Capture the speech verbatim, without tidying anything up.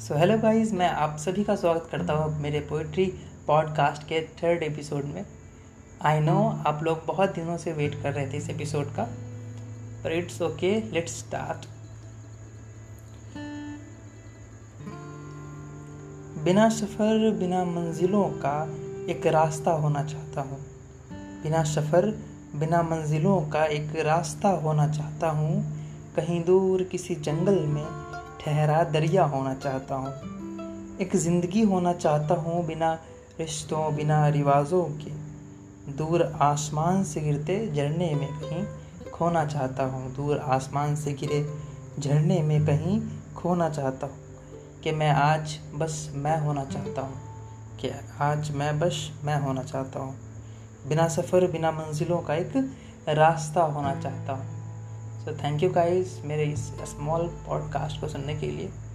So hello guys, मैं आप सभी का स्वागत करता हूँ मेरे पोइट्री पॉडकास्ट के थर्ड एपिसोड में। आई नो आप लोग बहुत दिनों से वेट कर रहे थे इस एपिसोड का, पर इट्स ओके, लेट्स स्टार्ट। बिना सफ़र बिना मंजिलों का एक रास्ता होना चाहता हूँ, बिना सफ़र बिना मंजिलों का एक रास्ता होना चाहता हूँ, कहीं दूर किसी जंगल में ठहरा दरिया होना चाहता हूँ। एक ज़िंदगी होना चाहता हूँ बिना रिश्तों बिना रिवाजों के, दूर आसमान से गिरते झरने में कहीं खोना चाहता हूँ, दूर आसमान से गिरे झरने में कहीं खोना चाहता हूँ। कि मैं आज बस मैं होना चाहता हूँ, कि आज मैं बस मैं होना चाहता हूँ। बिना सफ़र बिना मंजिलों का एक रास्ता होना चाहता हूँ। तो थैंक यू गाइस मेरे इस स्मॉल पॉडकास्ट को सुनने के लिए।